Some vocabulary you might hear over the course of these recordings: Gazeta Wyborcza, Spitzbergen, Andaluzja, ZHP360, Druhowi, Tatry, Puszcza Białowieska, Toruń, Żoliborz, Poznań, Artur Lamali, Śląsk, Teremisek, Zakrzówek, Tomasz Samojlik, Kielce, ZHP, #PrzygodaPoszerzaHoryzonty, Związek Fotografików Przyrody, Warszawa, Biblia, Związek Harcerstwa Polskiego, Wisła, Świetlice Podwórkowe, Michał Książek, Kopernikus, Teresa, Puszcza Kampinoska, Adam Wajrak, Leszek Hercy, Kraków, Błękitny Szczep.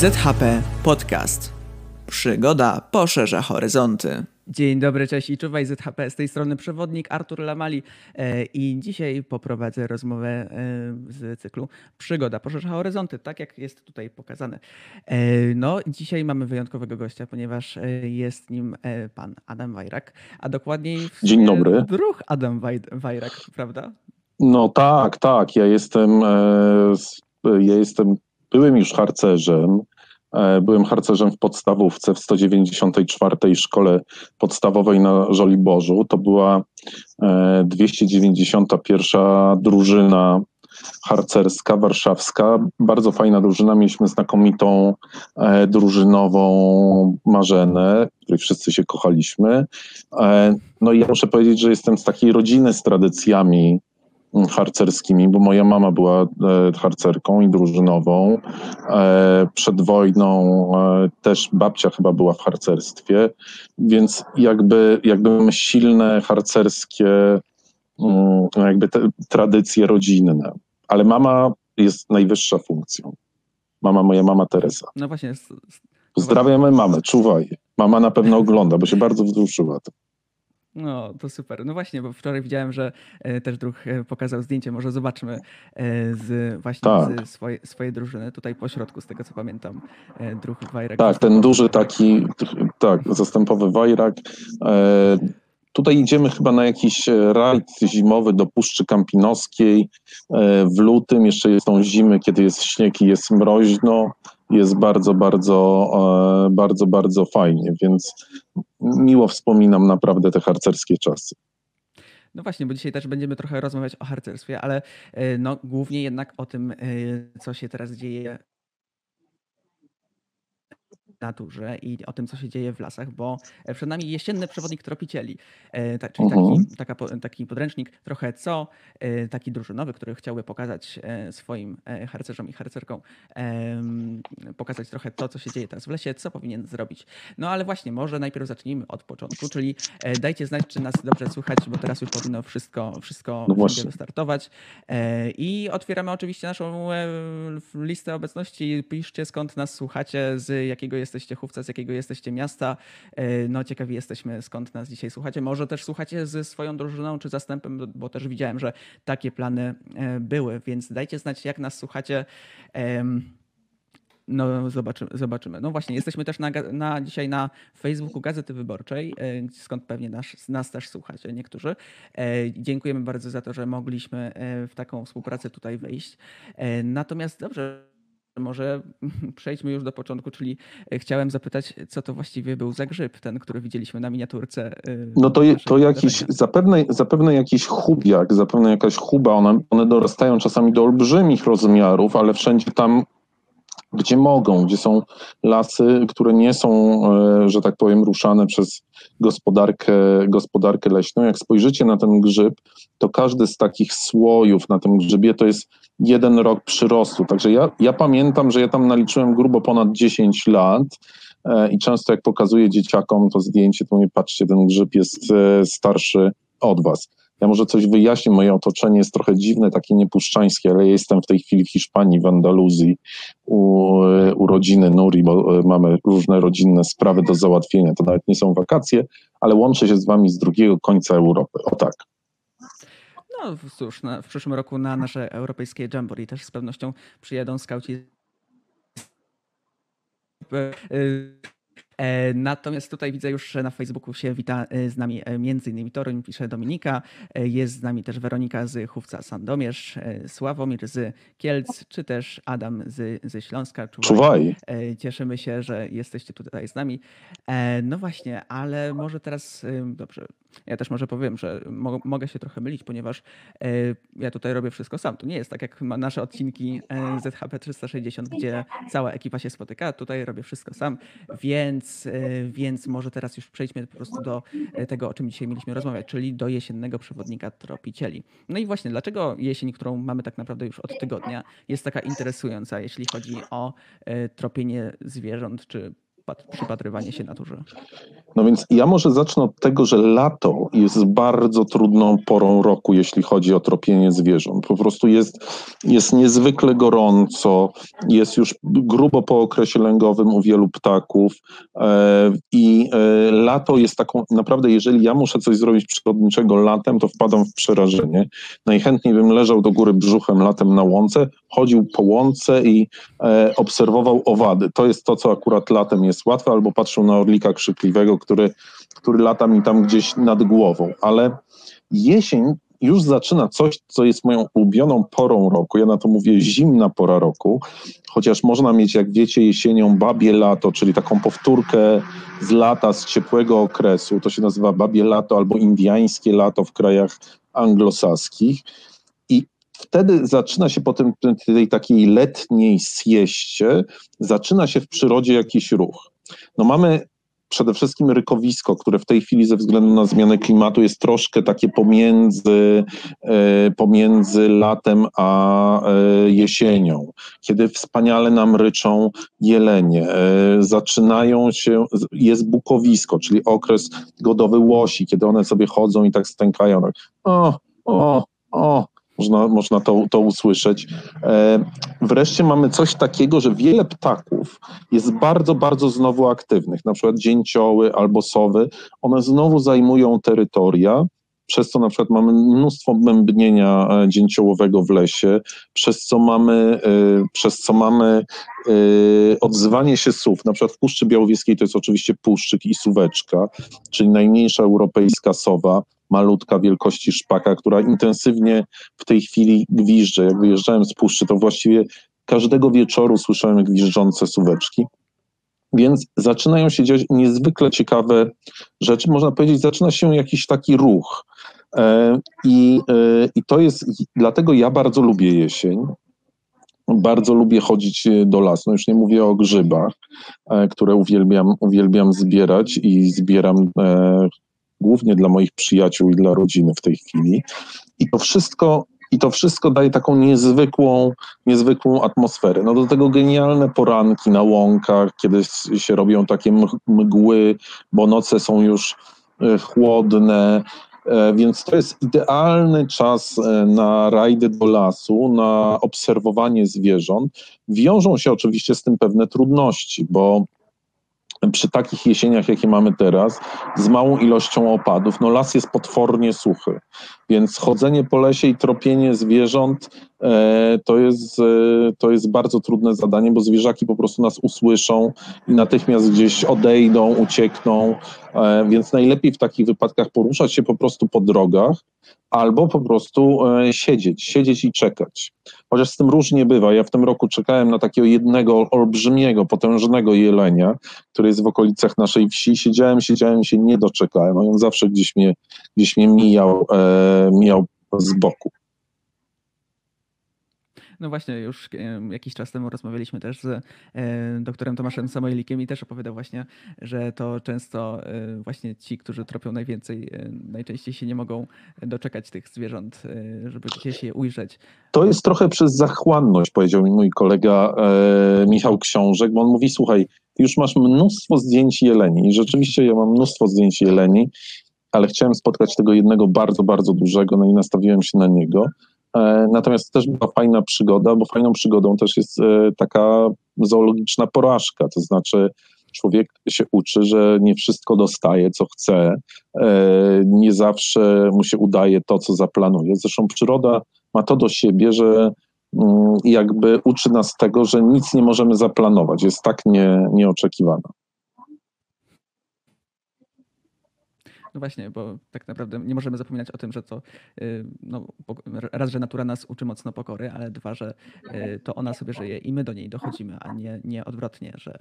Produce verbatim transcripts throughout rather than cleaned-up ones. Z H P Podcast. Przygoda poszerza horyzonty. Dzień dobry, cześć i czuwaj Z H P. Z tej strony przewodnik Artur Lamali i dzisiaj poprowadzę rozmowę z cyklu Przygoda poszerza horyzonty, tak jak jest tutaj pokazane. No, dzisiaj mamy wyjątkowego gościa, ponieważ jest nim pan Adam Wajrak, a dokładniej Dzień dobry. Druh Adam Wajrak, prawda? No tak, tak. Ja jestem, ja jestem byłym już harcerzem. Byłem harcerzem w podstawówce w sto dziewięćdziesiątej czwartej Szkole Podstawowej na Żoliborzu. To była dwieście dziewięćdziesiąta pierwsza drużyna harcerska, warszawska. Bardzo fajna drużyna. Mieliśmy znakomitą drużynową Marzenę, której wszyscy się kochaliśmy. No i ja muszę powiedzieć, że jestem z takiej rodziny z tradycjami harcerskimi, bo moja mama była harcerką i drużynową. Przed wojną też babcia chyba była w harcerstwie, więc jakby, jakby silne harcerskie jakby te tradycje rodzinne. Ale mama jest najwyższa funkcją. Mama, moja mama Teresa. No właśnie. Pozdrawiamy mamę, czuwaj. Mama na pewno ogląda, bo się bardzo wzruszyła. No to super. No właśnie, bo wczoraj widziałem, że też druh pokazał zdjęcie, może zobaczmy z właśnie tak. z swoje, swojej drużyny, tutaj po środku, z tego co pamiętam, druh Wajrak. Tak, ten duży taki, tak, zastępowy Wajrak. E, tutaj idziemy chyba na jakiś rajd zimowy do Puszczy Kampinoskiej w lutym. Jeszcze jest tą zimy, kiedy jest śnieg i jest mroźno. Jest bardzo, bardzo, bardzo, bardzo fajnie, więc miło wspominam naprawdę te harcerskie czasy. No właśnie, bo dzisiaj też będziemy trochę rozmawiać o harcerstwie, ale no, głównie jednak o tym, co się teraz dzieje w naturze i o tym, co się dzieje w lasach, bo przed nami jesienny przewodnik tropicieli, czyli taki, taka, taki podręcznik trochę co, taki drużynowy, który chciałby pokazać swoim harcerzom i harcerkom, pokazać trochę to, co się dzieje teraz w lesie, co powinien zrobić. No ale właśnie, może najpierw zacznijmy od początku, czyli dajcie znać, czy nas dobrze słychać, bo teraz już powinno wszystko, wszystko no wystartować. I otwieramy oczywiście naszą listę obecności. Piszcie, skąd nas słuchacie, z jakiego jest jesteście chówca, z jakiego jesteście miasta. No ciekawi jesteśmy, skąd nas dzisiaj słuchacie. Może też słuchacie ze swoją drużyną czy zastępem, bo też widziałem, że takie plany były, więc dajcie znać, jak nas słuchacie. No zobaczymy. zobaczymy. No właśnie, jesteśmy też na, na, dzisiaj na Facebooku Gazety Wyborczej, skąd pewnie nas, nas też słuchacie niektórzy. Dziękujemy bardzo za to, że mogliśmy w taką współpracę tutaj wejść. Natomiast dobrze, może przejdźmy już do początku, czyli chciałem zapytać, co to właściwie był za grzyb, ten, który widzieliśmy na miniaturce. No to, je, to jakiś, zapewne, zapewne jakiś chubiak, zapewne jakaś chuba, one, one dorastają czasami do olbrzymich rozmiarów, ale wszędzie tam, gdzie mogą, gdzie są lasy, które nie są, że tak powiem, ruszane przez gospodarkę, gospodarkę leśną. Jak spojrzycie na ten grzyb, to każdy z takich słojów na tym grzybie to jest jeden rok przyrostu. Także ja, ja pamiętam, że ja tam naliczyłem grubo ponad dziesięć lat i często jak pokazuję dzieciakom to zdjęcie, to mówię, patrzcie, ten grzyb jest starszy od was. Ja może coś wyjaśnię, moje otoczenie jest trochę dziwne, takie niepuszczańskie, ale ja jestem w tej chwili w Hiszpanii, w Andaluzji, u, u rodziny Nurii, bo mamy różne rodzinne sprawy do załatwienia. To nawet nie są wakacje, ale łączę się z wami z drugiego końca Europy. O tak. No cóż, na, w przyszłym roku na nasze europejskie Jamboree też z pewnością przyjadą skauci. Natomiast tutaj widzę już, że na Facebooku się wita z nami między innymi Toruń, pisze Dominika. Jest z nami też Weronika z chówca Sandomierz, Sławomir z Kielc, czy też Adam z, ze Śląska. Czuwaj. Cieszymy się, że jesteście tutaj z nami. No właśnie, ale może teraz, dobrze, ja też może powiem, że mo- mogę się trochę mylić, ponieważ ja tutaj robię wszystko sam. To nie jest tak jak nasze odcinki Z H P trzysta sześćdziesiąt, gdzie cała ekipa się spotyka. Tutaj robię wszystko sam, więc Więc może teraz już przejdźmy po prostu do tego, o czym dzisiaj mieliśmy rozmawiać, czyli do jesiennego przewodnika tropicieli. No i właśnie, dlaczego jesień, którą mamy tak naprawdę już od tygodnia, jest taka interesująca, jeśli chodzi o tropienie zwierząt czy przypatrywanie się naturze? No więc ja może zacznę od tego, że lato jest bardzo trudną porą roku, jeśli chodzi o tropienie zwierząt. Po prostu jest, jest niezwykle gorąco, jest już grubo po okresie lęgowym u wielu ptaków i lato jest taką, naprawdę jeżeli ja muszę coś zrobić przyrodniczego latem, to wpadam w przerażenie. Najchętniej bym leżał do góry brzuchem latem na łące, chodził po łące i obserwował owady. To jest to, co akurat latem jest łatwe, albo patrzył na orlika krzykliwego, który, który lata mi tam gdzieś nad głową, ale jesień już zaczyna coś, co jest moją ulubioną porą roku. Ja na to mówię zimna pora roku, chociaż można mieć, jak wiecie, jesienią babie lato, czyli taką powtórkę z lata, z ciepłego okresu. To się nazywa babie lato albo indiańskie lato w krajach anglosaskich. Wtedy zaczyna się po tym, tej takiej letniej sieście, zaczyna się w przyrodzie jakiś ruch. No mamy przede wszystkim rykowisko, które w tej chwili ze względu na zmianę klimatu jest troszkę takie pomiędzy, pomiędzy latem a jesienią, kiedy wspaniale nam ryczą jelenie. Zaczynają się, jest bukowisko, czyli okres godowy łosi, kiedy one sobie chodzą i tak stękają. Tak, o, o, o. Można, można to, to usłyszeć. E, wreszcie mamy coś takiego, że wiele ptaków jest bardzo, bardzo znowu aktywnych. Na przykład dzięcioły albo sowy. One znowu zajmują terytoria, przez co na przykład mamy mnóstwo bębnienia dzięciołowego w lesie, przez co mamy, y, przez co mamy y, odzywanie się sów. Na przykład w Puszczy Białowieskiej to jest oczywiście puszczyk i suweczka, czyli najmniejsza europejska sowa, malutka wielkości szpaka, która intensywnie w tej chwili gwizdże. Jak wyjeżdżałem z puszczy, to właściwie każdego wieczoru słyszałem gwizdżące suweczki. Więc zaczynają się dziać niezwykle ciekawe rzeczy. Można powiedzieć, zaczyna się jakiś taki ruch. I, i to jest, dlatego ja bardzo lubię jesień. Bardzo lubię chodzić do lasu. No już nie mówię o grzybach, które uwielbiam, uwielbiam zbierać i zbieram głównie dla moich przyjaciół i dla rodziny w tej chwili. I to wszystko, i to wszystko daje taką niezwykłą, niezwykłą atmosferę. No do tego genialne poranki na łąkach, kiedy się robią takie mgły, bo noce są już chłodne, więc to jest idealny czas na rajdy do lasu, na obserwowanie zwierząt. Wiążą się oczywiście z tym pewne trudności, bo przy takich jesieniach, jakie mamy teraz, z małą ilością opadów, no las jest potwornie suchy, więc chodzenie po lesie i tropienie zwierząt e, to jest, e, to jest bardzo trudne zadanie, bo zwierzaki po prostu nas usłyszą i natychmiast gdzieś odejdą, uciekną, e, więc najlepiej w takich wypadkach poruszać się po prostu po drogach, albo po prostu e, siedzieć, siedzieć i czekać. Chociaż z tym różnie bywa. Ja w tym roku czekałem na takiego jednego olbrzymiego, potężnego jelenia, który jest w okolicach naszej wsi. Siedziałem, siedziałem, się nie doczekałem. On zawsze gdzieś mnie, gdzieś mnie mijał, e, mijał z boku. No właśnie, już jakiś czas temu rozmawialiśmy też z doktorem Tomaszem Samojlikiem i też opowiadał właśnie, że to często właśnie ci, którzy tropią najwięcej, najczęściej się nie mogą doczekać tych zwierząt, żeby gdzieś je ujrzeć. To jest trochę przez zachłanność, powiedział mi mój kolega Michał Książek, bo on mówi, słuchaj, już masz mnóstwo zdjęć jeleni. I rzeczywiście ja mam mnóstwo zdjęć jeleni, ale chciałem spotkać tego jednego bardzo, bardzo dużego, no i nastawiłem się na niego. Natomiast też była fajna przygoda, bo fajną przygodą też jest taka zoologiczna porażka, to znaczy człowiek się uczy, że nie wszystko dostaje, co chce, nie zawsze mu się udaje to, co zaplanuje. Zresztą przyroda ma to do siebie, że jakby uczy nas tego, że nic nie możemy zaplanować, jest tak nie, nieoczekiwana. No właśnie, bo tak naprawdę nie możemy zapominać o tym, że to no, raz, że natura nas uczy mocno pokory, ale dwa, że to ona sobie żyje i my do niej dochodzimy, a nie, nie odwrotnie, że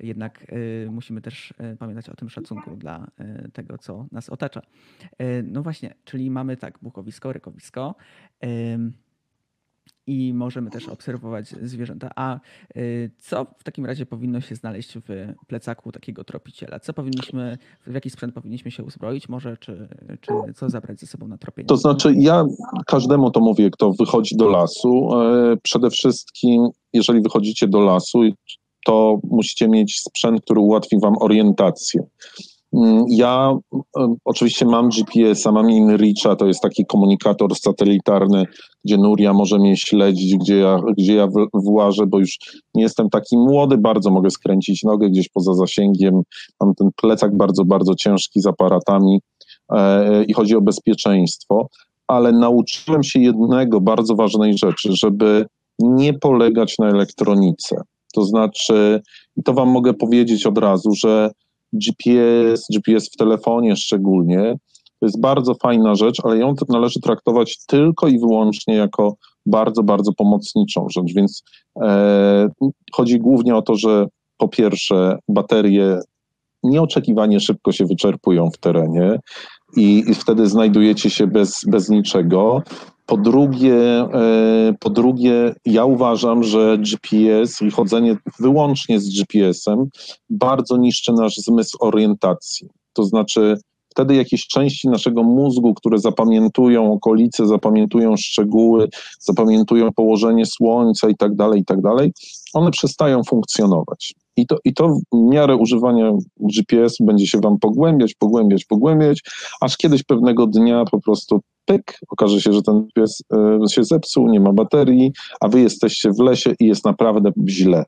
jednak musimy też pamiętać o tym szacunku dla tego, co nas otacza. No właśnie, czyli mamy tak bukowisko, rykowisko i możemy też obserwować zwierzęta. A co w takim razie powinno się znaleźć w plecaku takiego tropiciela? Co powinniśmy, w jaki sprzęt powinniśmy się uzbroić może, czy, czy co zabrać ze sobą na tropienie? To znaczy ja każdemu to mówię, kto wychodzi do lasu. Przede wszystkim, jeżeli wychodzicie do lasu, to musicie mieć sprzęt, który ułatwi wam orientację. Ja oczywiście mam G P S-a, mam InReach'a, to jest taki komunikator satelitarny, gdzie Nuria może mnie śledzić, gdzie ja, gdzie ja włażę, bo już nie jestem taki młody, bardzo mogę skręcić nogę gdzieś poza zasięgiem, mam ten plecak bardzo, bardzo ciężki z aparatami e, i chodzi o bezpieczeństwo, ale nauczyłem się jednego bardzo ważnej rzeczy, żeby nie polegać na elektronice. To znaczy, i to wam mogę powiedzieć od razu, że G P S, G P S w telefonie szczególnie, to jest bardzo fajna rzecz, ale ją należy traktować tylko i wyłącznie jako bardzo, bardzo pomocniczą rzecz, więc e, chodzi głównie o to, że po pierwsze baterie nieoczekiwanie szybko się wyczerpują w terenie i, i wtedy znajdujecie się bez, bez niczego. Po drugie, e, po drugie, ja uważam, że G P S i chodzenie wyłącznie z G P S-em bardzo niszczy nasz zmysł orientacji. To znaczy wtedy jakieś części naszego mózgu, które zapamiętują okolice, zapamiętują szczegóły, zapamiętują położenie słońca i tak dalej, i tak dalej, one przestają funkcjonować. I to, i to w miarę używania G P S-u będzie się wam pogłębiać, pogłębiać, pogłębiać, aż kiedyś pewnego dnia po prostu pyk, okaże się, że ten G P S się zepsuł, nie ma baterii, a wy jesteście w lesie i jest naprawdę źle.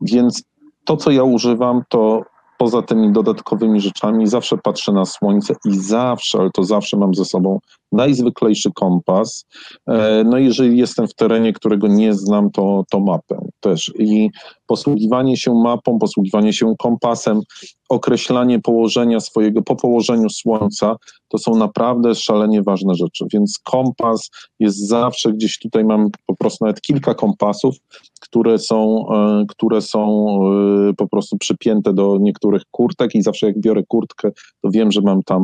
Więc to, co ja używam, to poza tymi dodatkowymi rzeczami zawsze patrzę na słońce i zawsze, ale to zawsze mam ze sobą najzwyklejszy kompas. No jeżeli jestem w terenie, którego nie znam, to, to mapę też. I posługiwanie się mapą, posługiwanie się kompasem, określanie położenia swojego po położeniu słońca, to są naprawdę szalenie ważne rzeczy. Więc kompas jest zawsze gdzieś, tutaj mam po prostu nawet kilka kompasów, które są, które są po prostu przypięte do niektórych kurtek i zawsze jak biorę kurtkę, to wiem, że mam tam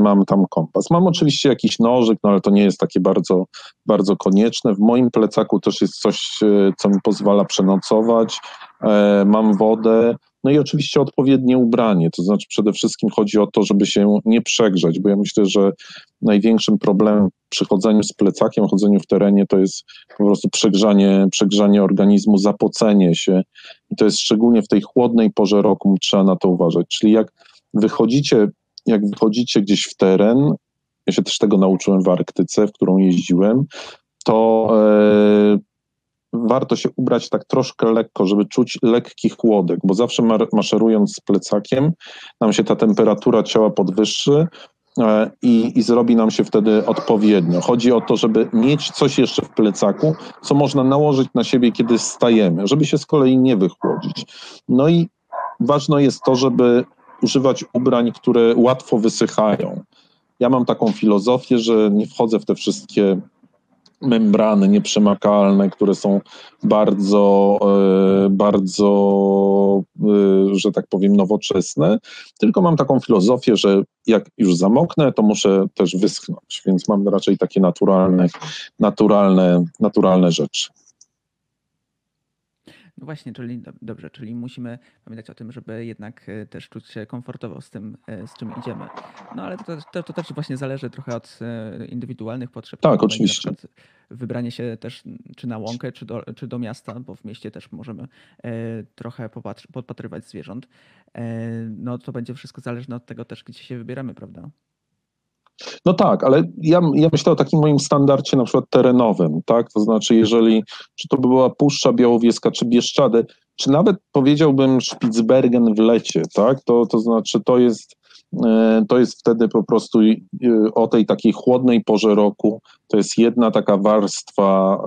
Mam tam kompas. Mam oczywiście jakiś nożyk, no ale to nie jest takie bardzo, bardzo konieczne. W moim plecaku też jest coś, co mi pozwala przenocować. Mam wodę, no i oczywiście odpowiednie ubranie. To znaczy przede wszystkim chodzi o to, żeby się nie przegrzać, bo ja myślę, że największym problemem przy chodzeniu z plecakiem, chodzeniu w terenie to jest po prostu przegrzanie, przegrzanie organizmu, zapocenie się. I to jest szczególnie w tej chłodnej porze roku, trzeba na to uważać. Czyli jak wychodzicie Jak wychodzicie gdzieś w teren, ja się też tego nauczyłem w Arktyce, w którą jeździłem, to e, warto się ubrać tak troszkę lekko, żeby czuć lekki chłodek, bo zawsze maszerując z plecakiem, nam się ta temperatura ciała podwyższy e, i, i zrobi nam się wtedy odpowiednio. Chodzi o to, żeby mieć coś jeszcze w plecaku, co można nałożyć na siebie, kiedy stajemy, żeby się z kolei nie wychłodzić. No i ważne jest to, żeby używać ubrań, które łatwo wysychają. Ja mam taką filozofię, że nie wchodzę w te wszystkie membrany nieprzemakalne, które są bardzo, bardzo, że tak powiem, nowoczesne, tylko mam taką filozofię, że jak już zamoknę, to muszę też wyschnąć, więc mam raczej takie naturalne, naturalne, naturalne rzeczy. No właśnie, czyli dobrze, czyli musimy pamiętać o tym, żeby jednak też czuć się komfortowo z tym, z czym idziemy. No ale to, to, to też właśnie zależy trochę od indywidualnych potrzeb. Tak, oczywiście. Na przykład wybranie się też czy na łąkę, czy do, czy do miasta, bo w mieście też możemy trochę popatr- podpatrywać zwierząt. No to będzie wszystko zależne od tego też, gdzie się wybieramy, prawda? No tak, ale ja, ja myślę o takim moim standardzie na przykład terenowym, tak? To znaczy jeżeli, czy to by była Puszcza Białowieska, czy Bieszczady, czy nawet powiedziałbym Spitzbergen w lecie, tak? To, to znaczy to jest, to jest wtedy po prostu o tej takiej chłodnej porze roku, to jest jedna taka warstwa,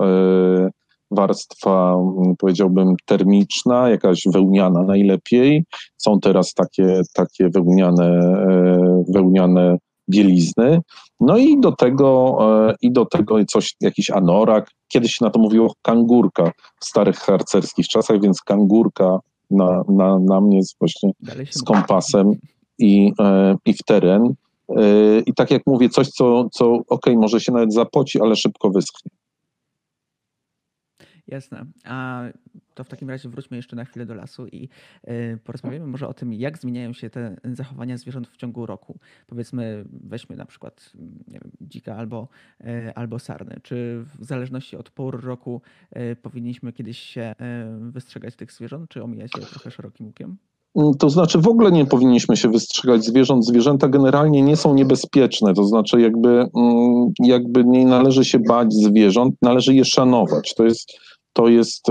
warstwa powiedziałbym termiczna, jakaś wełniana najlepiej. Są teraz takie, takie wełniane, wełniane bielizny, no i do tego, i do tego coś, jakiś anorak, kiedyś się na to mówiło kangurka w starych harcerskich czasach, więc kangurka na, na, na mnie jest właśnie z kompasem i, i w teren. I tak jak mówię, coś co, co okej, może się nawet zapoci, ale szybko wyschnie. Jasne. A to w takim razie wróćmy jeszcze na chwilę do lasu i porozmawiamy może o tym, jak zmieniają się te zachowania zwierząt w ciągu roku. Powiedzmy, weźmy na przykład nie wiem, dzika albo, albo sarny. Czy w zależności od pór roku powinniśmy kiedyś się wystrzegać tych zwierząt, czy omijać je trochę szerokim łukiem? To znaczy w ogóle nie powinniśmy się wystrzegać zwierząt. Zwierzęta generalnie nie są niebezpieczne, to znaczy jakby, jakby nie należy się bać zwierząt, należy je szanować. To jest, to jest,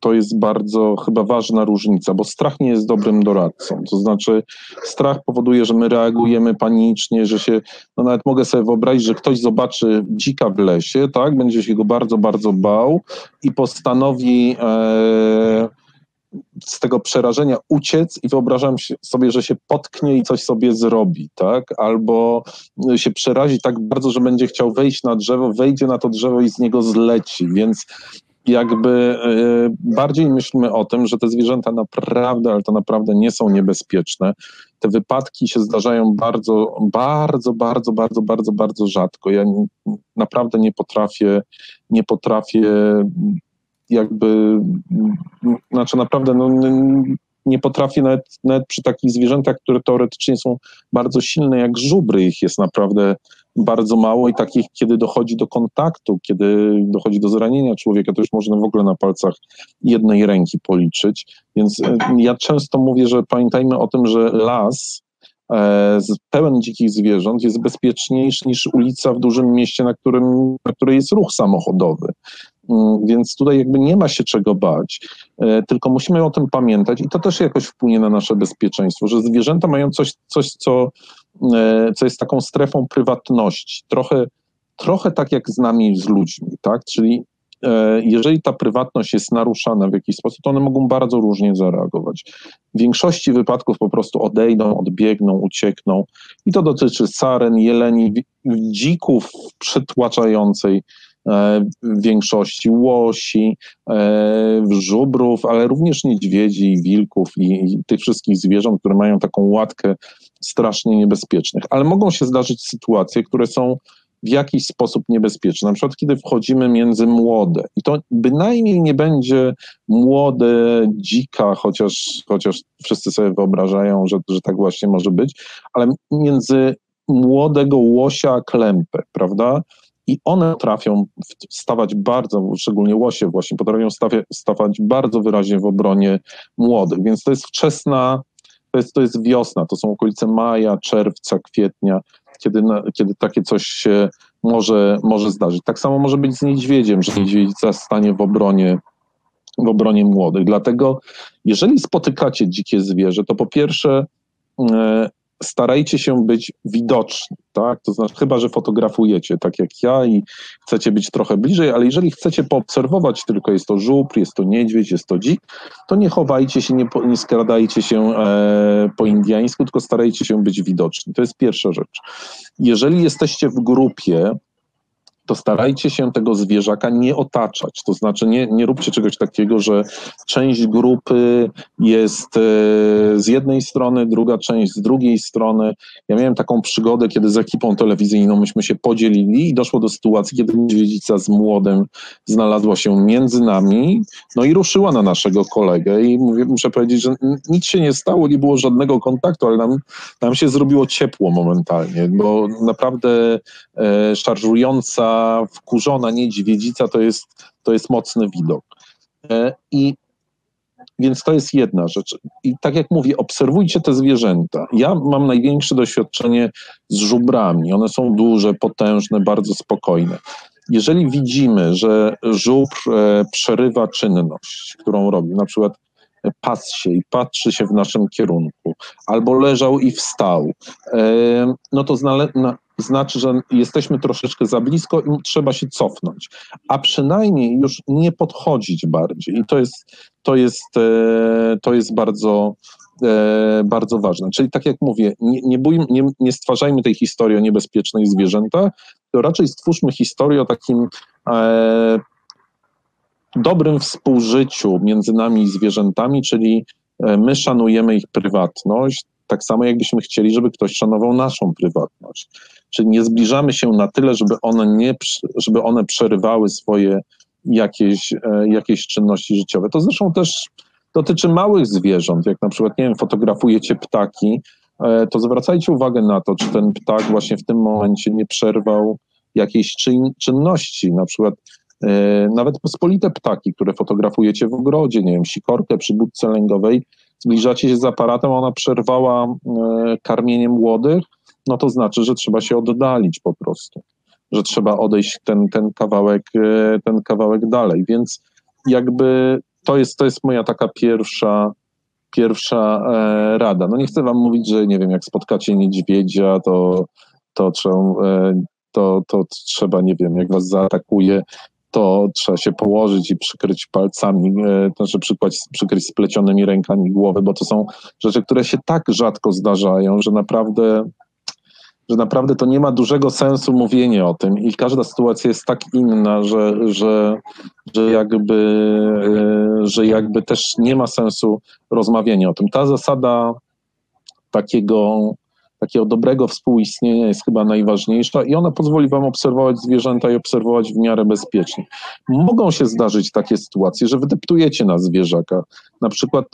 to jest bardzo chyba ważna różnica, bo strach nie jest dobrym doradcą. To znaczy strach powoduje, że my reagujemy panicznie, że się, no nawet mogę sobie wyobrazić, że ktoś zobaczy dzika w lesie, tak, będzie się go bardzo, bardzo bał i postanowi... E, z tego przerażenia uciec i wyobrażam sobie, że się potknie i coś sobie zrobi, tak? Albo się przerazi tak bardzo, że będzie chciał wejść na drzewo, wejdzie na to drzewo i z niego zleci, więc jakby bardziej myślmy o tym, że te zwierzęta naprawdę, ale to naprawdę nie są niebezpieczne. Te wypadki się zdarzają bardzo, bardzo, bardzo, bardzo, bardzo, bardzo rzadko. Ja naprawdę nie potrafię, nie potrafię jakby, znaczy naprawdę no, nie potrafię nawet, nawet przy takich zwierzętach, które teoretycznie są bardzo silne, jak żubry, ich jest naprawdę bardzo mało i takich, kiedy dochodzi do kontaktu, kiedy dochodzi do zranienia człowieka, to już można w ogóle na palcach jednej ręki policzyć. Więc ja często mówię, że pamiętajmy o tym, że las e, pełen dzikich zwierząt jest bezpieczniejszy niż ulica w dużym mieście, na, którym, na której jest ruch samochodowy. Więc tutaj jakby nie ma się czego bać, tylko musimy o tym pamiętać i to też jakoś wpłynie na nasze bezpieczeństwo, że zwierzęta mają coś, coś co, co jest taką strefą prywatności, trochę, trochę tak jak z nami, z ludźmi, tak? Czyli jeżeli ta prywatność jest naruszana w jakiś sposób, to one mogą bardzo różnie zareagować. W większości wypadków po prostu odejdą, odbiegną, uciekną i to dotyczy saren, jeleni, dzików przytłaczającej w większości łosi, żubrów, ale również niedźwiedzi, wilków i tych wszystkich zwierząt, które mają taką łatkę strasznie niebezpiecznych. Ale mogą się zdarzyć sytuacje, które są w jakiś sposób niebezpieczne. Na przykład kiedy wchodzimy między młode i to bynajmniej nie będzie młode, dzika, chociaż, chociaż wszyscy sobie wyobrażają, że, że tak właśnie może być, ale między młodego łosia a klępę, prawda? I one potrafią stawać bardzo, szczególnie łosie właśnie, potrafią stawać bardzo wyraźnie w obronie młodych. Więc to jest wczesna, to jest, to jest wiosna, to są okolice maja, czerwca, kwietnia, kiedy, kiedy takie coś się może, może zdarzyć. Tak samo może być z niedźwiedziem, że niedźwiedzica stanie w obronie, w obronie młodych. Dlatego jeżeli spotykacie dzikie zwierzę, to po pierwsze... Yy, starajcie się być widoczni, tak? To znaczy, chyba że fotografujecie, tak jak ja, i chcecie być trochę bliżej, ale jeżeli chcecie poobserwować tylko, jest to żubr, jest to niedźwiedź, jest to dzik, to nie chowajcie się, nie, nie skradajcie się e, po indiańsku, tylko starajcie się być widoczni. To jest pierwsza rzecz. Jeżeli jesteście w grupie, to starajcie się tego zwierzaka nie otaczać. To znaczy nie, nie róbcie czegoś takiego, że część grupy jest z jednej strony, druga część z drugiej strony. Ja miałem taką przygodę, kiedy z ekipą telewizyjną myśmy się podzielili i doszło do sytuacji, kiedy niedźwiedzica z młodym znalazła się między nami, no i ruszyła na naszego kolegę i mówię, muszę powiedzieć, że nic się nie stało, nie było żadnego kontaktu, ale nam, nam się zrobiło ciepło momentalnie, bo naprawdę e, szarżująca wkurzona niedźwiedzica to jest, to jest mocny widok. I więc to jest jedna rzecz. I tak jak mówię, obserwujcie te zwierzęta. Ja mam największe doświadczenie z żubrami. One są duże, potężne, bardzo spokojne. Jeżeli widzimy, że żubr przerywa czynność, którą robi, na przykład pas się i patrzy się w naszym kierunku, albo leżał i wstał, no to znale... znaczy, że jesteśmy troszeczkę za blisko i trzeba się cofnąć, a przynajmniej już nie podchodzić bardziej. I to jest, to jest, to jest bardzo, bardzo ważne. Czyli tak jak mówię, nie, nie, bójmy, nie, nie stwarzajmy tej historii o niebezpiecznych zwierzętach, to raczej stwórzmy historię o takim e, dobrym współżyciu między nami i zwierzętami, czyli my szanujemy ich prywatność, tak samo jakbyśmy chcieli, żeby ktoś szanował naszą prywatność. Czyli nie zbliżamy się na tyle, żeby one, nie, żeby one przerywały swoje jakieś, jakieś czynności życiowe. To zresztą też dotyczy małych zwierząt. Jak na przykład, nie wiem, fotografujecie ptaki, to zwracajcie uwagę na to, czy ten ptak właśnie w tym momencie nie przerwał jakiejś czyn, czynności. Na przykład nawet pospolite ptaki, które fotografujecie w ogrodzie, nie wiem, sikorkę przy budce lęgowej, zbliżacie się z aparatem, a ona przerwała karmienie młodych, no to znaczy, że trzeba się oddalić po prostu, że trzeba odejść ten, ten, kawałek, ten kawałek dalej, więc jakby to jest, to jest moja taka pierwsza, pierwsza rada. No nie chcę wam mówić, że nie wiem, jak spotkacie niedźwiedzia, to, to, to, to trzeba, nie wiem, jak was zaatakuje, to trzeba się położyć i przykryć palcami, znaczy przykryć, przykryć splecionymi rękami głowy, bo to są rzeczy, które się tak rzadko zdarzają, że naprawdę, że naprawdę to nie ma dużego sensu mówienie o tym i każda sytuacja jest tak inna, że, że, że, jakby, że jakby też nie ma sensu rozmawianie o tym. Ta zasada takiego... takiego dobrego współistnienia jest chyba najważniejsza i ona pozwoli wam obserwować zwierzęta i obserwować w miarę bezpiecznie. Mogą się zdarzyć takie sytuacje, że wydeptujecie na zwierzaka. Na przykład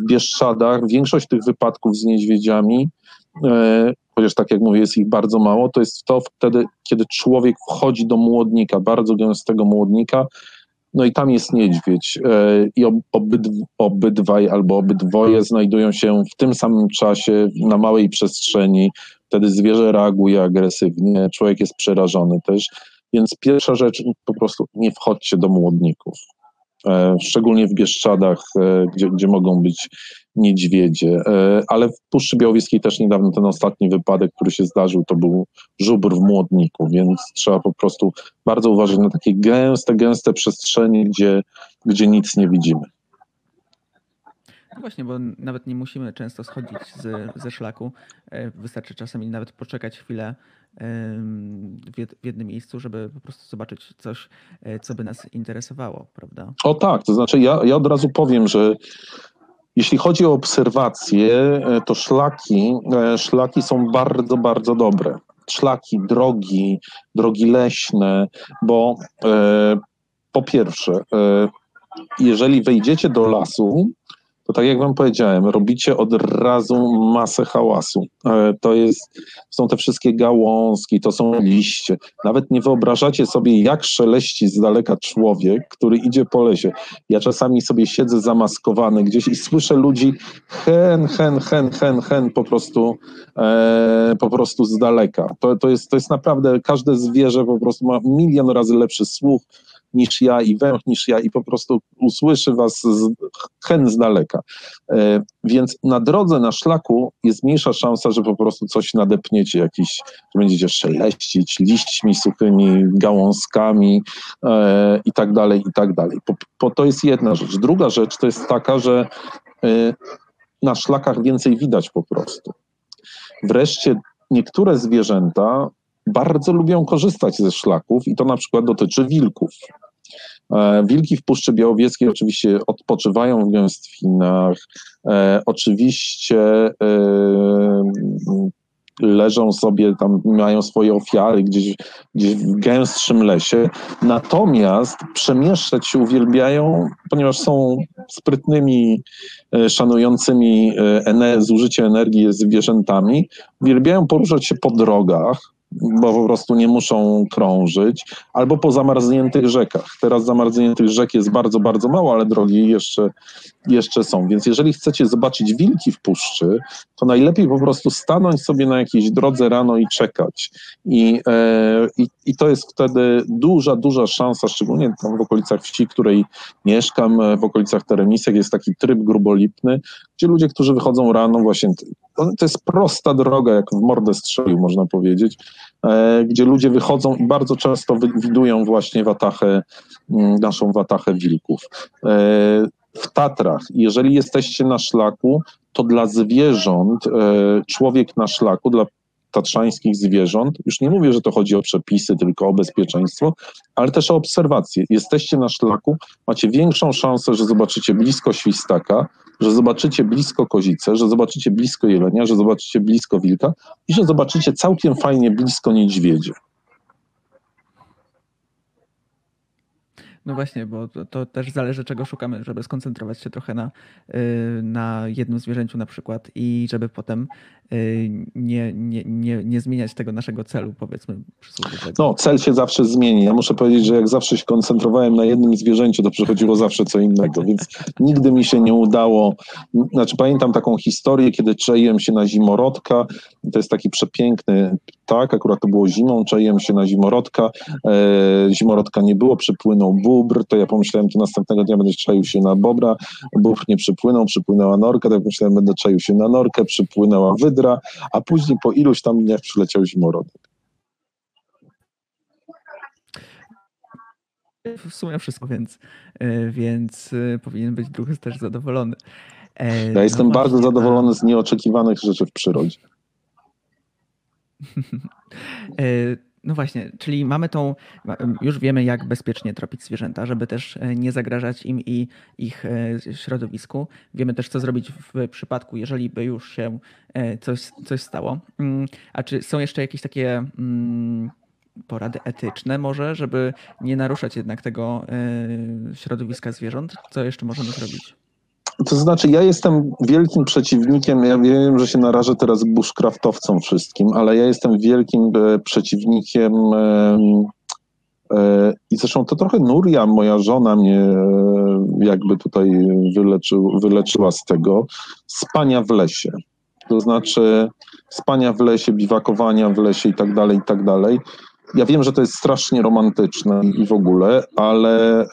w Bieszczadach większość tych wypadków z niedźwiedziami, chociaż tak jak mówię, jest ich bardzo mało, to jest to wtedy, kiedy człowiek wchodzi do młodnika, bardzo gęstego młodnika, no i tam jest niedźwiedź i obydw- obydwaj albo obydwoje znajdują się w tym samym czasie na małej przestrzeni, wtedy zwierzę reaguje agresywnie, człowiek jest przerażony też, więc pierwsza rzecz, po prostu nie wchodźcie do młodników, szczególnie w Bieszczadach, gdzie, gdzie mogą być niedźwiedzie, ale w Puszczy Białowieskiej też niedawno ten ostatni wypadek, który się zdarzył, to był żubr w młodniku, więc trzeba po prostu bardzo uważać na takie gęste, gęste przestrzenie, gdzie, gdzie nic nie widzimy. No właśnie, bo nawet nie musimy często schodzić z, ze szlaku, wystarczy czasami nawet poczekać chwilę w jednym miejscu, żeby po prostu zobaczyć coś, co by nas interesowało, prawda? O tak, to znaczy ja, ja od razu powiem, że jeśli chodzi o obserwacje, to szlaki, szlaki są bardzo, bardzo dobre. Szlaki, drogi, drogi leśne, bo e, po pierwsze, e, jeżeli wejdziecie do lasu, to tak jak wam powiedziałem, robicie od razu masę hałasu. To jest, są te wszystkie gałązki, to są liście. Nawet nie wyobrażacie sobie, jak szeleści z daleka człowiek, który idzie po lesie. Ja czasami sobie siedzę zamaskowany gdzieś i słyszę ludzi hen, hen, hen, hen, hen po prostu, e, po prostu z daleka. To, to, jest, to jest naprawdę, każde zwierzę po prostu ma milion razy lepszy słuch niż ja i węch niż ja i po prostu usłyszy was z, hen z daleka. E, więc na drodze, na szlaku jest mniejsza szansa, że po prostu coś nadepniecie jakiś, że będziecie szeleścić liśćmi suchymi, gałązkami e, i tak dalej, i tak dalej. Po, po, to jest jedna rzecz. Druga rzecz to jest taka, że e, na szlakach więcej widać po prostu. Wreszcie niektóre zwierzęta bardzo lubią korzystać ze szlaków i to na przykład dotyczy wilków. Wilki w Puszczy Białowieskiej oczywiście odpoczywają w gęstwinach, e, oczywiście e, leżą sobie tam, mają swoje ofiary gdzieś, gdzieś w gęstszym lesie, natomiast przemieszczać się uwielbiają, ponieważ są sprytnymi, szanującymi ener- zużycie energii zwierzętami, uwielbiają poruszać się po drogach, bo po prostu nie muszą krążyć, albo po zamarzniętych rzekach. Teraz zamarzniętych rzek jest bardzo, bardzo mało, ale drogi jeszcze, jeszcze są. Więc jeżeli chcecie zobaczyć wilki w puszczy, to najlepiej po prostu stanąć sobie na jakiejś drodze rano i czekać. I, e, i, i to jest wtedy duża, duża szansa, szczególnie tam w okolicach wsi, w której mieszkam, w okolicach Teremisek, jest taki tryb grubolipny, gdzie ludzie, którzy wychodzą rano właśnie... To jest prosta droga, jak w mordę strzelił, można powiedzieć, gdzie ludzie wychodzą i bardzo często widują właśnie watachę, naszą watachę wilków. W Tatrach, jeżeli jesteście na szlaku, to dla zwierząt, człowiek na szlaku, dla tatrzańskich zwierząt, już nie mówię, że to chodzi o przepisy, tylko o bezpieczeństwo, ale też o obserwacje. Jesteście na szlaku, macie większą szansę, że zobaczycie blisko świstaka, że zobaczycie blisko kozicę, że zobaczycie blisko jelenia, że zobaczycie blisko wilka i że zobaczycie całkiem fajnie blisko niedźwiedzie. No właśnie, bo to, to też zależy, czego szukamy, żeby skoncentrować się trochę na, na jednym zwierzęciu na przykład i żeby potem nie, nie, nie, nie zmieniać tego naszego celu, powiedzmy. No, cel się zawsze zmieni. Ja muszę powiedzieć, że jak zawsze się koncentrowałem na jednym zwierzęciu, to przychodziło zawsze co innego, więc nigdy mi się nie udało. Znaczy pamiętam taką historię, kiedy czaiłem się na zimorodka. To jest taki przepiękny ptak, akurat to było zimą, czaiłem się na zimorodka. Zimorodka nie było, przypłynął bóbr, to ja pomyślałem, że następnego dnia będę czaił się na bobra. Bóbr nie przypłynął, przypłynęła norka, to ja pomyślałem, będę czaił się na norkę, przypłynęła wydra, a później po iluś tam dniach przyleciał zimorodek. W sumie wszystko, więc, więc powinien być drugi też zadowolony. Ja no jestem właśnie, bardzo zadowolony z nieoczekiwanych rzeczy w przyrodzie. No właśnie, czyli mamy tą, już wiemy, jak bezpiecznie tropić zwierzęta, żeby też nie zagrażać im i ich środowisku. Wiemy też, co zrobić w przypadku, jeżeli by już się coś, coś stało. A czy są jeszcze jakieś takie porady etyczne może, żeby nie naruszać jednak tego środowiska zwierząt? Co jeszcze możemy zrobić? To znaczy, ja jestem wielkim przeciwnikiem, ja wiem, że się narażę teraz bushcraftowcom wszystkim, ale ja jestem wielkim przeciwnikiem i zresztą to trochę Nuria, moja żona, mnie jakby tutaj wyleczy, wyleczyła z tego, spania w lesie. To znaczy spania w lesie, biwakowania w lesie i tak dalej, i tak dalej. Ja wiem, że to jest strasznie romantyczne i w ogóle, ale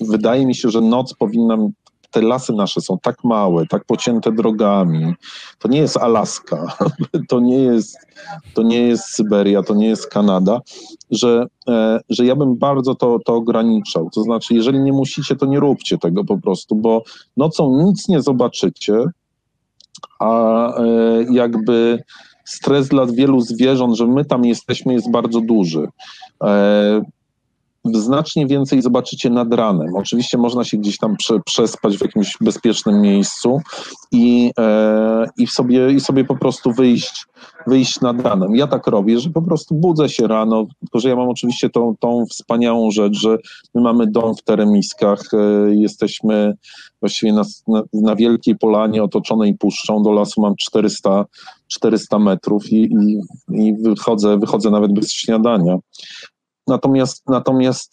wydaje mi się, że noc powinna... Te lasy nasze są tak małe, tak pocięte drogami. To nie jest Alaska, to nie jest, to nie jest Syberia, to nie jest Kanada, że, że ja bym bardzo to, to ograniczał. To znaczy, jeżeli nie musicie, to nie róbcie tego po prostu, bo nocą nic nie zobaczycie, a jakby stres dla wielu zwierząt, że my tam jesteśmy, jest bardzo duży. Znacznie więcej zobaczycie nad ranem. Oczywiście można się gdzieś tam prze, przespać w jakimś bezpiecznym miejscu i, e, i, sobie, i sobie po prostu wyjść, wyjść nad ranem. Ja tak robię, że po prostu budzę się rano, tylko że ja mam oczywiście tą, tą wspaniałą rzecz, że my mamy dom w Teremiskach, e, jesteśmy właściwie na, na, na wielkiej polanie otoczonej puszczą, do lasu mam czterysta, czterysta metrów i, i, i wychodzę, wychodzę nawet bez śniadania. Natomiast, natomiast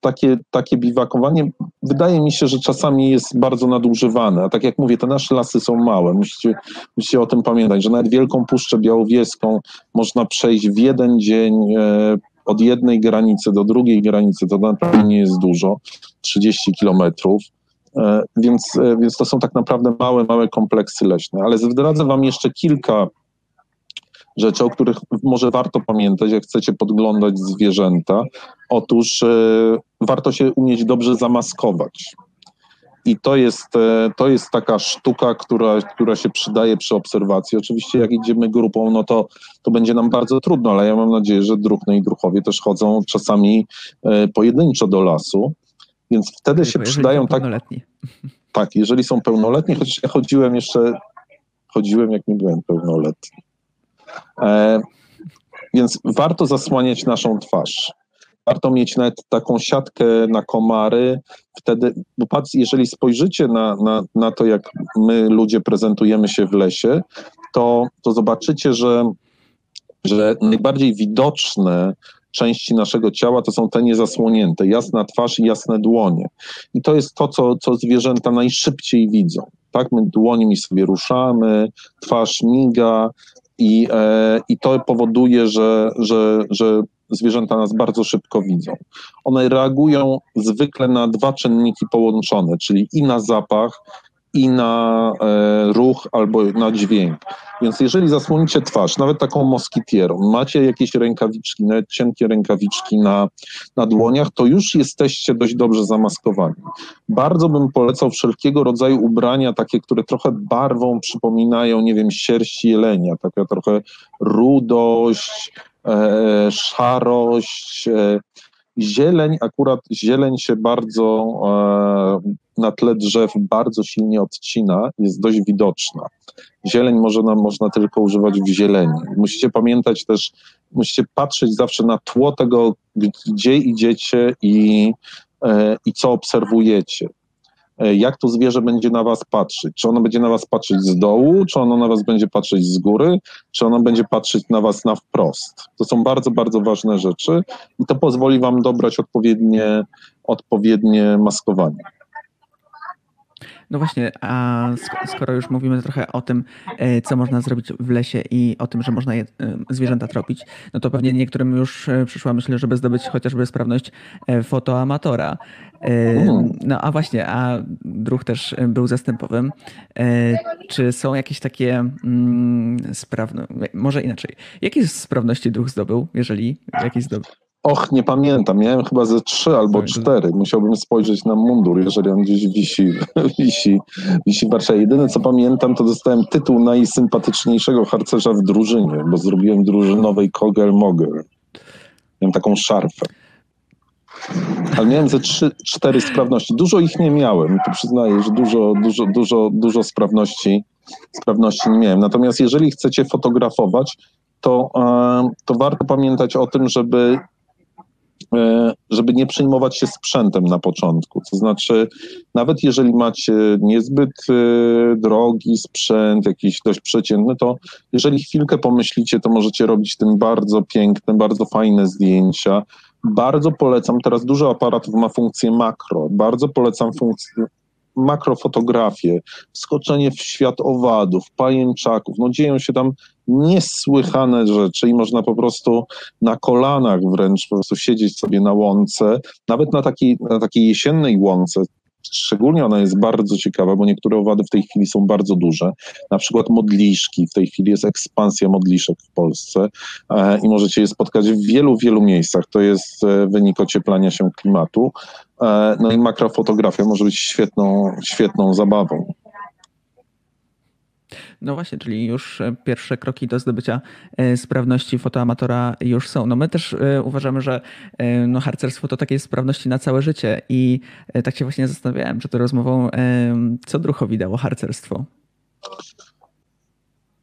takie, takie biwakowanie wydaje mi się, że czasami jest bardzo nadużywane. A tak jak mówię, te nasze lasy są małe. Musicie, musicie o tym pamiętać, że nawet Wielką Puszczę Białowieską można przejść w jeden dzień od jednej granicy do drugiej granicy. To naprawdę nie jest dużo, trzydzieści kilometrów. Więc, więc to są tak naprawdę małe, małe kompleksy leśne. Ale zdradzę wam jeszcze kilka rzeczy, o których może warto pamiętać, jak chcecie podglądać zwierzęta. Otóż y, warto się umieć dobrze zamaskować. I to jest, y, to jest taka sztuka, która, która się przydaje przy obserwacji. Oczywiście jak idziemy grupą, no to, to będzie nam bardzo trudno, ale ja mam nadzieję, że druhny i druhowie też chodzą czasami y, pojedynczo do lasu, więc wtedy no, się przydają... Tak, tak, jeżeli są pełnoletni, chociaż ja chodziłem jeszcze, chodziłem jak nie byłem pełnoletni. E, więc warto zasłaniać naszą twarz. Warto mieć nawet taką siatkę na komary. Wtedy, bo patrz, jeżeli spojrzycie na, na, na to, jak my ludzie prezentujemy się w lesie, to, to zobaczycie, że, że najbardziej widoczne części naszego ciała to są te niezasłonięte. Jasna twarz i jasne dłonie. I to jest to, co, co zwierzęta najszybciej widzą. Tak? My dłońmi sobie ruszamy, twarz miga. I, e, I to powoduje, że, że, że zwierzęta nas bardzo szybko widzą. One reagują zwykle na dwa czynniki połączone, czyli i na zapach, i na e, ruch albo na dźwięk. Więc jeżeli zasłonicie twarz, nawet taką moskitierą, macie jakieś rękawiczki, nawet cienkie rękawiczki na, na dłoniach, to już jesteście dość dobrze zamaskowani. Bardzo bym polecał wszelkiego rodzaju ubrania, takie, które trochę barwą przypominają, nie wiem, sierść jelenia, taka trochę rudość, e, szarość, e, Zieleń, akurat zieleń się bardzo e, na tle drzew bardzo silnie odcina, jest dość widoczna. Zieleń może nam, można tylko używać w zieleni. Musicie pamiętać też, musicie patrzeć zawsze na tło tego, gdzie idziecie i, i co obserwujecie. Jak to zwierzę będzie na was patrzeć? Czy ono będzie na was patrzeć z dołu, czy ono na was będzie patrzeć z góry, czy ono będzie patrzeć na was na wprost? To są bardzo, bardzo ważne rzeczy i to pozwoli wam dobrać odpowiednie, odpowiednie maskowanie. No właśnie, a skoro już mówimy trochę o tym, co można zrobić w lesie i o tym, że można je, zwierzęta tropić, no to pewnie niektórym już przyszła myśl, żeby zdobyć chociażby sprawność fotoamatora. No a właśnie, a druh też był zastępowym. Czy są jakieś takie sprawności, może inaczej, jakie sprawności druh zdobył, jeżeli jakiś zdobył? Och, nie pamiętam. Miałem chyba ze trzy albo cztery. Musiałbym spojrzeć na mundur, jeżeli on gdzieś wisi, wisi, wisi w Warszawie. Jedyne, co pamiętam, to dostałem tytuł najsympatyczniejszego harcerza w drużynie, bo zrobiłem drużynowej kogel-mogel. Miałem taką szarfę. Ale miałem ze trzy, cztery sprawności. Dużo ich nie miałem. To przyznaję, że dużo, dużo, dużo, dużo sprawności, sprawności nie miałem. Natomiast jeżeli chcecie fotografować, to, to warto pamiętać o tym, żeby żeby nie przejmować się sprzętem na początku. To znaczy, nawet jeżeli macie niezbyt drogi sprzęt, jakiś dość przeciętny, to jeżeli chwilkę pomyślicie, to możecie robić tym bardzo piękne, bardzo fajne zdjęcia. Bardzo polecam, teraz dużo aparatów ma funkcję makro, bardzo polecam funkcję makrofotografię, wskoczenie w świat owadów, pajęczaków. No dzieją się tam niesłychane rzeczy i można po prostu na kolanach wręcz po prostu siedzieć sobie na łące, nawet na takiej, na takiej jesiennej łące. Szczególnie ona jest bardzo ciekawa, bo niektóre owady w tej chwili są bardzo duże. Na przykład modliszki. W tej chwili jest ekspansja modliszek w Polsce e, i możecie je spotkać w wielu, wielu miejscach. To jest e, wynik ocieplania się klimatu. E, no i makrofotografia może być świetną, świetną zabawą. No właśnie, czyli już pierwsze kroki do zdobycia sprawności fotoamatora już są. No my też uważamy, że no harcerstwo to takie sprawności na całe życie i tak się właśnie zastanawiałem przed tą rozmową, co druhowi dało harcerstwo?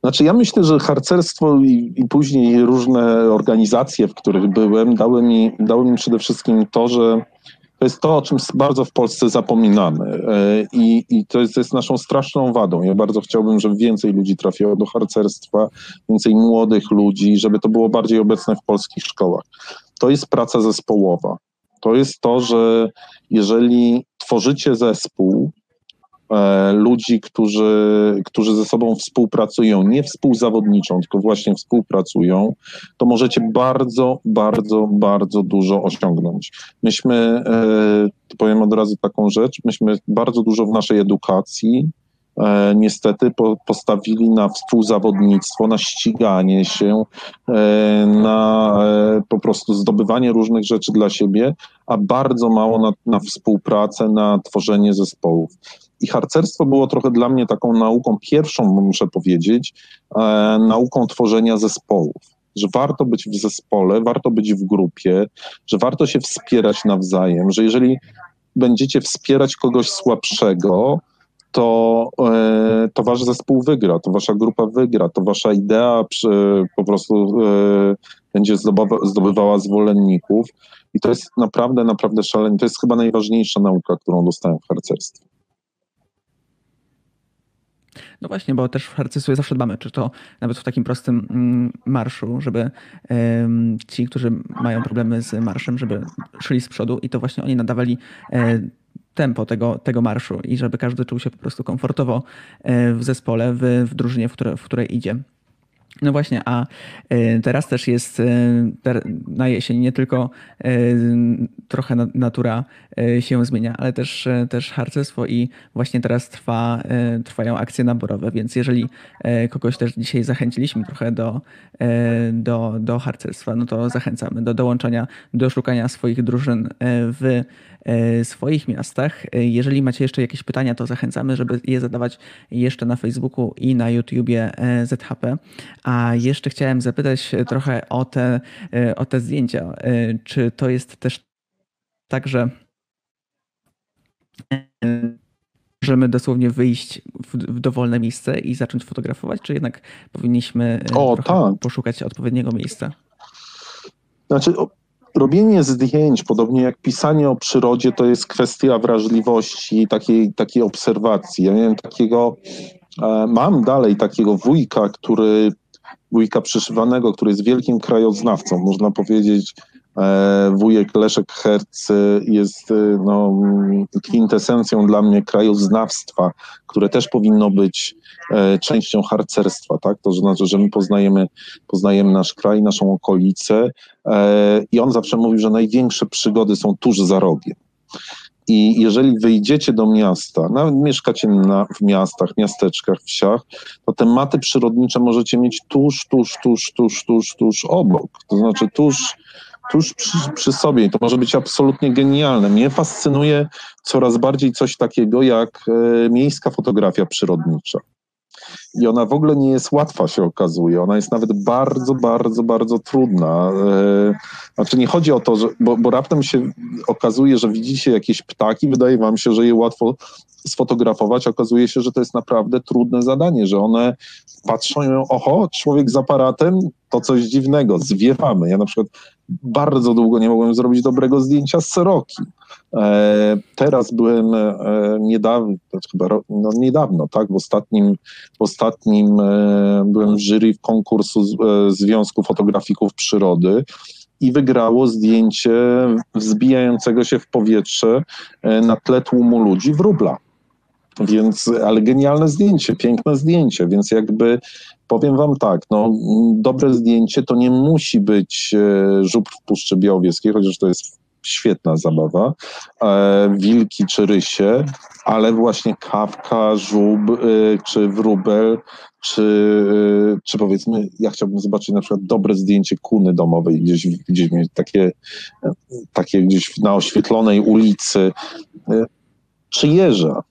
Znaczy ja myślę, że harcerstwo i, i później różne organizacje, w których byłem, dały mi, dały mi przede wszystkim to, że to jest to, o czym bardzo w Polsce zapominamy i, i to, jest, to jest naszą straszną wadą. Ja bardzo chciałbym, żeby więcej ludzi trafiło do harcerstwa, więcej młodych ludzi, żeby to było bardziej obecne w polskich szkołach. To jest praca zespołowa. To jest to, że jeżeli tworzycie zespół e, ludzi, którzy, którzy ze sobą współpracują, nie współzawodniczą, tylko właśnie współpracują, to możecie bardzo, bardzo, bardzo dużo osiągnąć. Myśmy, e, powiem od razu taką rzecz, myśmy bardzo dużo w naszej edukacji e, niestety po, postawili na współzawodnictwo, na ściganie się, e, na e, po prostu zdobywanie różnych rzeczy dla siebie, a bardzo mało na, na współpracę, na tworzenie zespołów. I harcerstwo było trochę dla mnie taką nauką, pierwszą muszę powiedzieć, e, nauką tworzenia zespołów. Że warto być w zespole, warto być w grupie, że warto się wspierać nawzajem, że jeżeli będziecie wspierać kogoś słabszego, to, e, to wasz zespół wygra, to wasza grupa wygra, to wasza idea przy, po prostu e, będzie zdobywa, zdobywała zwolenników. I to jest naprawdę, naprawdę szalenie. To jest chyba najważniejsza nauka, którą dostałem w harcerstwie. No właśnie, bo też w harcerstwie zawsze dbamy, czy to nawet w takim prostym marszu, żeby ci, którzy mają problemy z marszem, żeby szli z przodu i to właśnie oni nadawali tempo tego, tego marszu i żeby każdy czuł się po prostu komfortowo w zespole, w, w drużynie, w, które, w której idzie. No właśnie, a teraz też jest na jesień nie tylko trochę natura się zmienia, ale też, też harcerstwo i właśnie teraz trwa, trwają akcje naborowe, więc jeżeli kogoś też dzisiaj zachęciliśmy trochę do, do, do harcerstwa, no to zachęcamy do dołączania, do szukania swoich drużyn w swoich miastach. Jeżeli macie jeszcze jakieś pytania, to zachęcamy, żeby je zadawać jeszcze na Facebooku i na YouTubie Z H P. A jeszcze chciałem zapytać trochę o te, o te zdjęcia. Czy to jest też tak, że możemy dosłownie wyjść w, w dowolne miejsce i zacząć fotografować, czy jednak powinniśmy o, tak. poszukać odpowiedniego miejsca? Znaczy, robienie zdjęć, podobnie jak pisanie o przyrodzie, to jest kwestia wrażliwości i takiej, takiej obserwacji. Ja miałem takiego, mam dalej takiego wujka, który, wujka przyszywanego, który jest wielkim krajoznawcą, można powiedzieć. Wujek Leszek Hercy jest no, kwintesencją dla mnie krajoznawstwa, które też powinno być częścią harcerstwa, tak? To znaczy, że my poznajemy, poznajemy nasz kraj, naszą okolicę i on zawsze mówił, że największe przygody są tuż za rogiem. I jeżeli wyjdziecie do miasta, nawet mieszkacie na, w miastach, miasteczkach, wsiach, to tematy przyrodnicze możecie mieć tuż, tuż, tuż, tuż, tuż, tuż obok. To znaczy tuż Tuż przy, przy sobie. I to może być absolutnie genialne. Mnie fascynuje coraz bardziej coś takiego jak y, miejska fotografia przyrodnicza. I ona w ogóle nie jest łatwa, się okazuje. Ona jest nawet bardzo, bardzo, bardzo trudna. Y, znaczy nie chodzi o to, że, bo, bo raptem się okazuje, że widzicie jakieś ptaki, wydaje wam się, że je łatwo sfotografować. Okazuje się, że to jest naprawdę trudne zadanie, że one patrzą i mówią, oho, człowiek z aparatem, to coś dziwnego, zwiewamy. Ja na przykład bardzo długo nie mogłem zrobić dobrego zdjęcia z seroki. E, teraz byłem e, niedawno, chyba no niedawno, tak, w ostatnim, w ostatnim e, byłem w jury w konkursu z, e, Związku Fotografików Przyrody i wygrało zdjęcie wzbijającego się w powietrze e, na tle tłumu ludzi wróbla. Więc, ale genialne zdjęcie, piękne zdjęcie, więc jakby powiem wam tak, no, dobre zdjęcie to nie musi być żubr w Puszczy Białowieskiej, chociaż to jest świetna zabawa, wilki czy rysie, ale właśnie kawka, żubr czy wróbel, czy, czy powiedzmy, ja chciałbym zobaczyć na przykład dobre zdjęcie kuny domowej, gdzieś, gdzieś mieć takie, takie gdzieś na oświetlonej ulicy, czy jeża.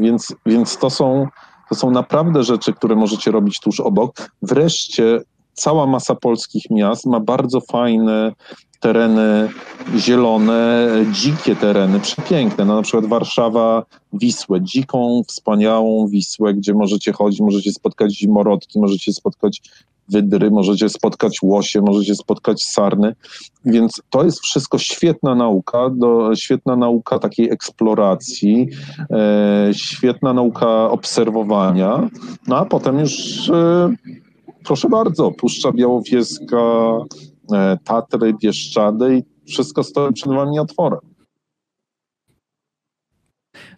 Więc, więc to są, to są naprawdę rzeczy, które możecie robić tuż obok. Wreszcie cała masa polskich miast ma bardzo fajne tereny zielone, dzikie tereny, przepiękne. No, na przykład Warszawa Wisłę, dziką, wspaniałą Wisłę, gdzie możecie chodzić, możecie spotkać zimorodki, możecie spotkać wydry, możecie spotkać łosie, możecie spotkać sarny, więc to jest wszystko świetna nauka, do, świetna nauka takiej eksploracji, e, świetna nauka obserwowania, no a potem już, e, proszę bardzo, Puszcza Białowieska, e, Tatry, Bieszczady i wszystko stoi przed wami otworem.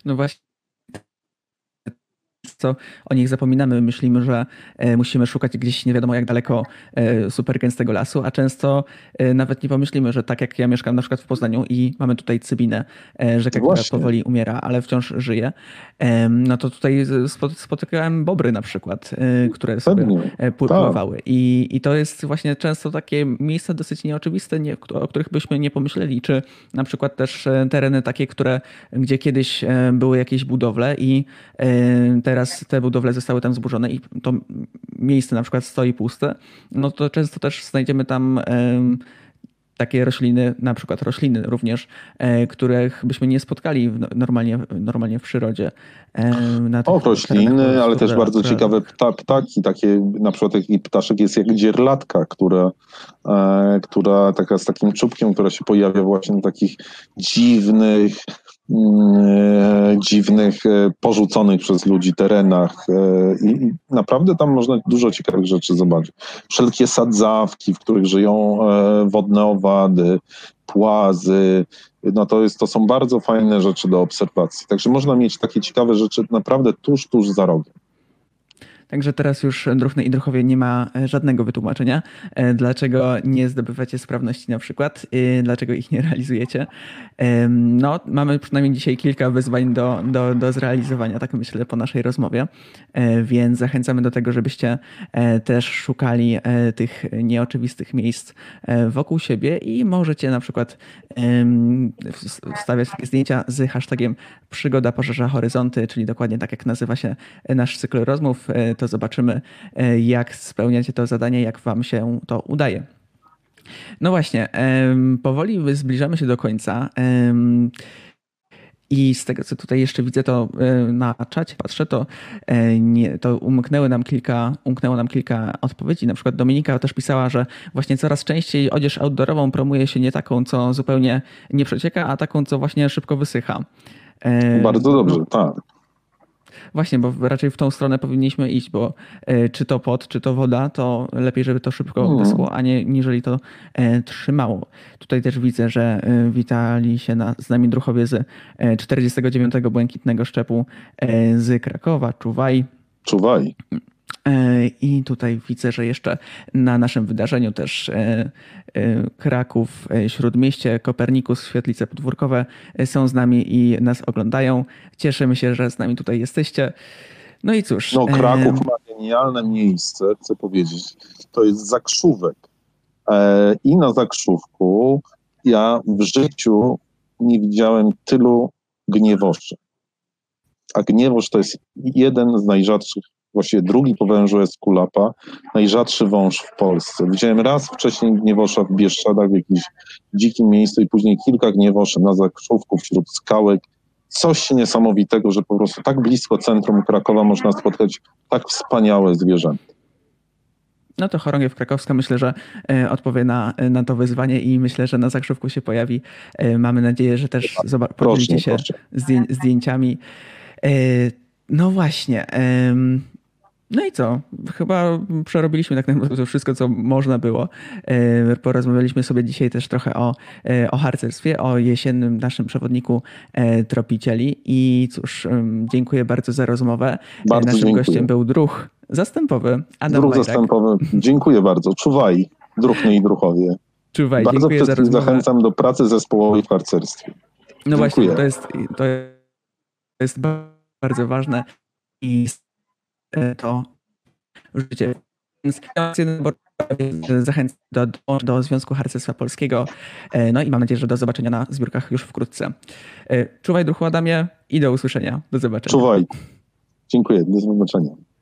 No właśnie. Co o nich zapominamy, myślimy, że musimy szukać gdzieś nie wiadomo jak daleko super gęstego lasu, a często nawet nie pomyślimy, że tak jak ja mieszkam na przykład w Poznaniu i mamy tutaj Cybinę, rzekę, Właśnie. która powoli umiera, ale wciąż żyje, no to tutaj spotykałem bobry na przykład, które sobie pływały. I, I to jest właśnie często takie miejsca dosyć nieoczywiste, nie, o których byśmy nie pomyśleli, czy na przykład też tereny takie, które, gdzie kiedyś były jakieś budowle i teraz te budowle zostały tam zburzone i to miejsce na przykład stoi puste, no to często też znajdziemy tam takie rośliny, na przykład rośliny również, których byśmy nie spotkali normalnie, normalnie w przyrodzie. Na o, rośliny, ale też bardzo które... ciekawe pta, ptaki, takie na przykład taki ptaszek jest jak dzierlatka, która, która taka z takim czubkiem, która się pojawia właśnie na takich dziwnych dziwnych, porzuconych przez ludzi terenach i naprawdę tam można dużo ciekawych rzeczy zobaczyć. Wszelkie sadzawki, w których żyją wodne owady, płazy, no to jest, to są bardzo fajne rzeczy do obserwacji. Także można mieć takie ciekawe rzeczy naprawdę tuż, tuż za rogiem. Także teraz już druhny i druhowie nie ma żadnego wytłumaczenia, dlaczego nie zdobywacie sprawności na przykład, dlaczego ich nie realizujecie. No, mamy przynajmniej dzisiaj kilka wyzwań do, do, do zrealizowania, tak myślę, po naszej rozmowie, więc zachęcamy do tego, żebyście też szukali tych nieoczywistych miejsc wokół siebie i możecie na przykład wstawiać takie zdjęcia z hashtagiem Przygoda poszerza horyzonty, czyli dokładnie tak jak nazywa się nasz cykl rozmów. To zobaczymy, jak spełniacie to zadanie, jak wam się to udaje. No właśnie, powoli zbliżamy się do końca. I z tego, co tutaj jeszcze widzę, to na czacie patrzę, to, nie, to umknęły nam kilka, umknęło nam kilka odpowiedzi. Na przykład Dominika też pisała, że właśnie coraz częściej odzież outdoorową promuje się nie taką, co zupełnie nie przecieka, a taką, co właśnie szybko wysycha. Bardzo dobrze, no, tak. Właśnie, bo raczej w tą stronę powinniśmy iść, bo czy to pot, czy to woda, to lepiej, żeby to szybko mm. wyschło, a nie niżeli to trzymało. Tutaj też widzę, że witali się na, z nami druhowie z czterdziestego dziewiątego Błękitnego Szczepu z Krakowa. Czuwaj. Czuwaj. I tutaj widzę, że jeszcze na naszym wydarzeniu też Kraków, Śródmieście, Kopernikus, Świetlice Podwórkowe są z nami i nas oglądają. Cieszymy się, że z nami tutaj jesteście. No i cóż. No, Kraków ma genialne miejsce, chcę powiedzieć. To jest Zakrzówek. I na Zakrzówku ja w życiu nie widziałem tylu gniewoszy. A Gniewosz to jest jeden z najrzadszych, właściwie drugi po wężu jest kulapa, najrzadszy wąż w Polsce. Widziałem raz wcześniej gniewosza w Bieszczadach, w jakimś dzikim miejscu i później kilka gniewoszy na Zakrzówku, wśród skałek. Coś niesamowitego, że po prostu tak blisko centrum Krakowa można spotkać tak wspaniałe zwierzęta. No to chorągiew krakowska myślę, że odpowie na, na to wyzwanie i myślę, że na Zakrzówku się pojawi. Mamy nadzieję, że też podzielicie się proszę. zdjęciami. No właśnie. No i co? Chyba przerobiliśmy tak naprawdę wszystko, co można było. Porozmawialiśmy sobie dzisiaj też trochę o, o harcerstwie, o jesiennym naszym przewodniku tropicieli. I cóż, dziękuję bardzo za rozmowę. Bardzo Naszym dziękuję. Gościem był druh zastępowy Adam Druh Wajrak. Zastępowy. Dziękuję bardzo. Czuwaj, druhny i druhowie. Czuwaj, bardzo dziękuję za rozmowę. Zachęcam do pracy zespołowej w harcerstwie. No dziękuję. Właśnie, to jest, to jest bardzo ważne i to życie. Zachęcam do, do Związku Harcerstwa Polskiego. No i mam nadzieję, że do zobaczenia na zbiórkach już wkrótce. Czuwaj, druhu Adamie, i do usłyszenia. Do zobaczenia. Czuwaj. Dziękuję. Do zobaczenia.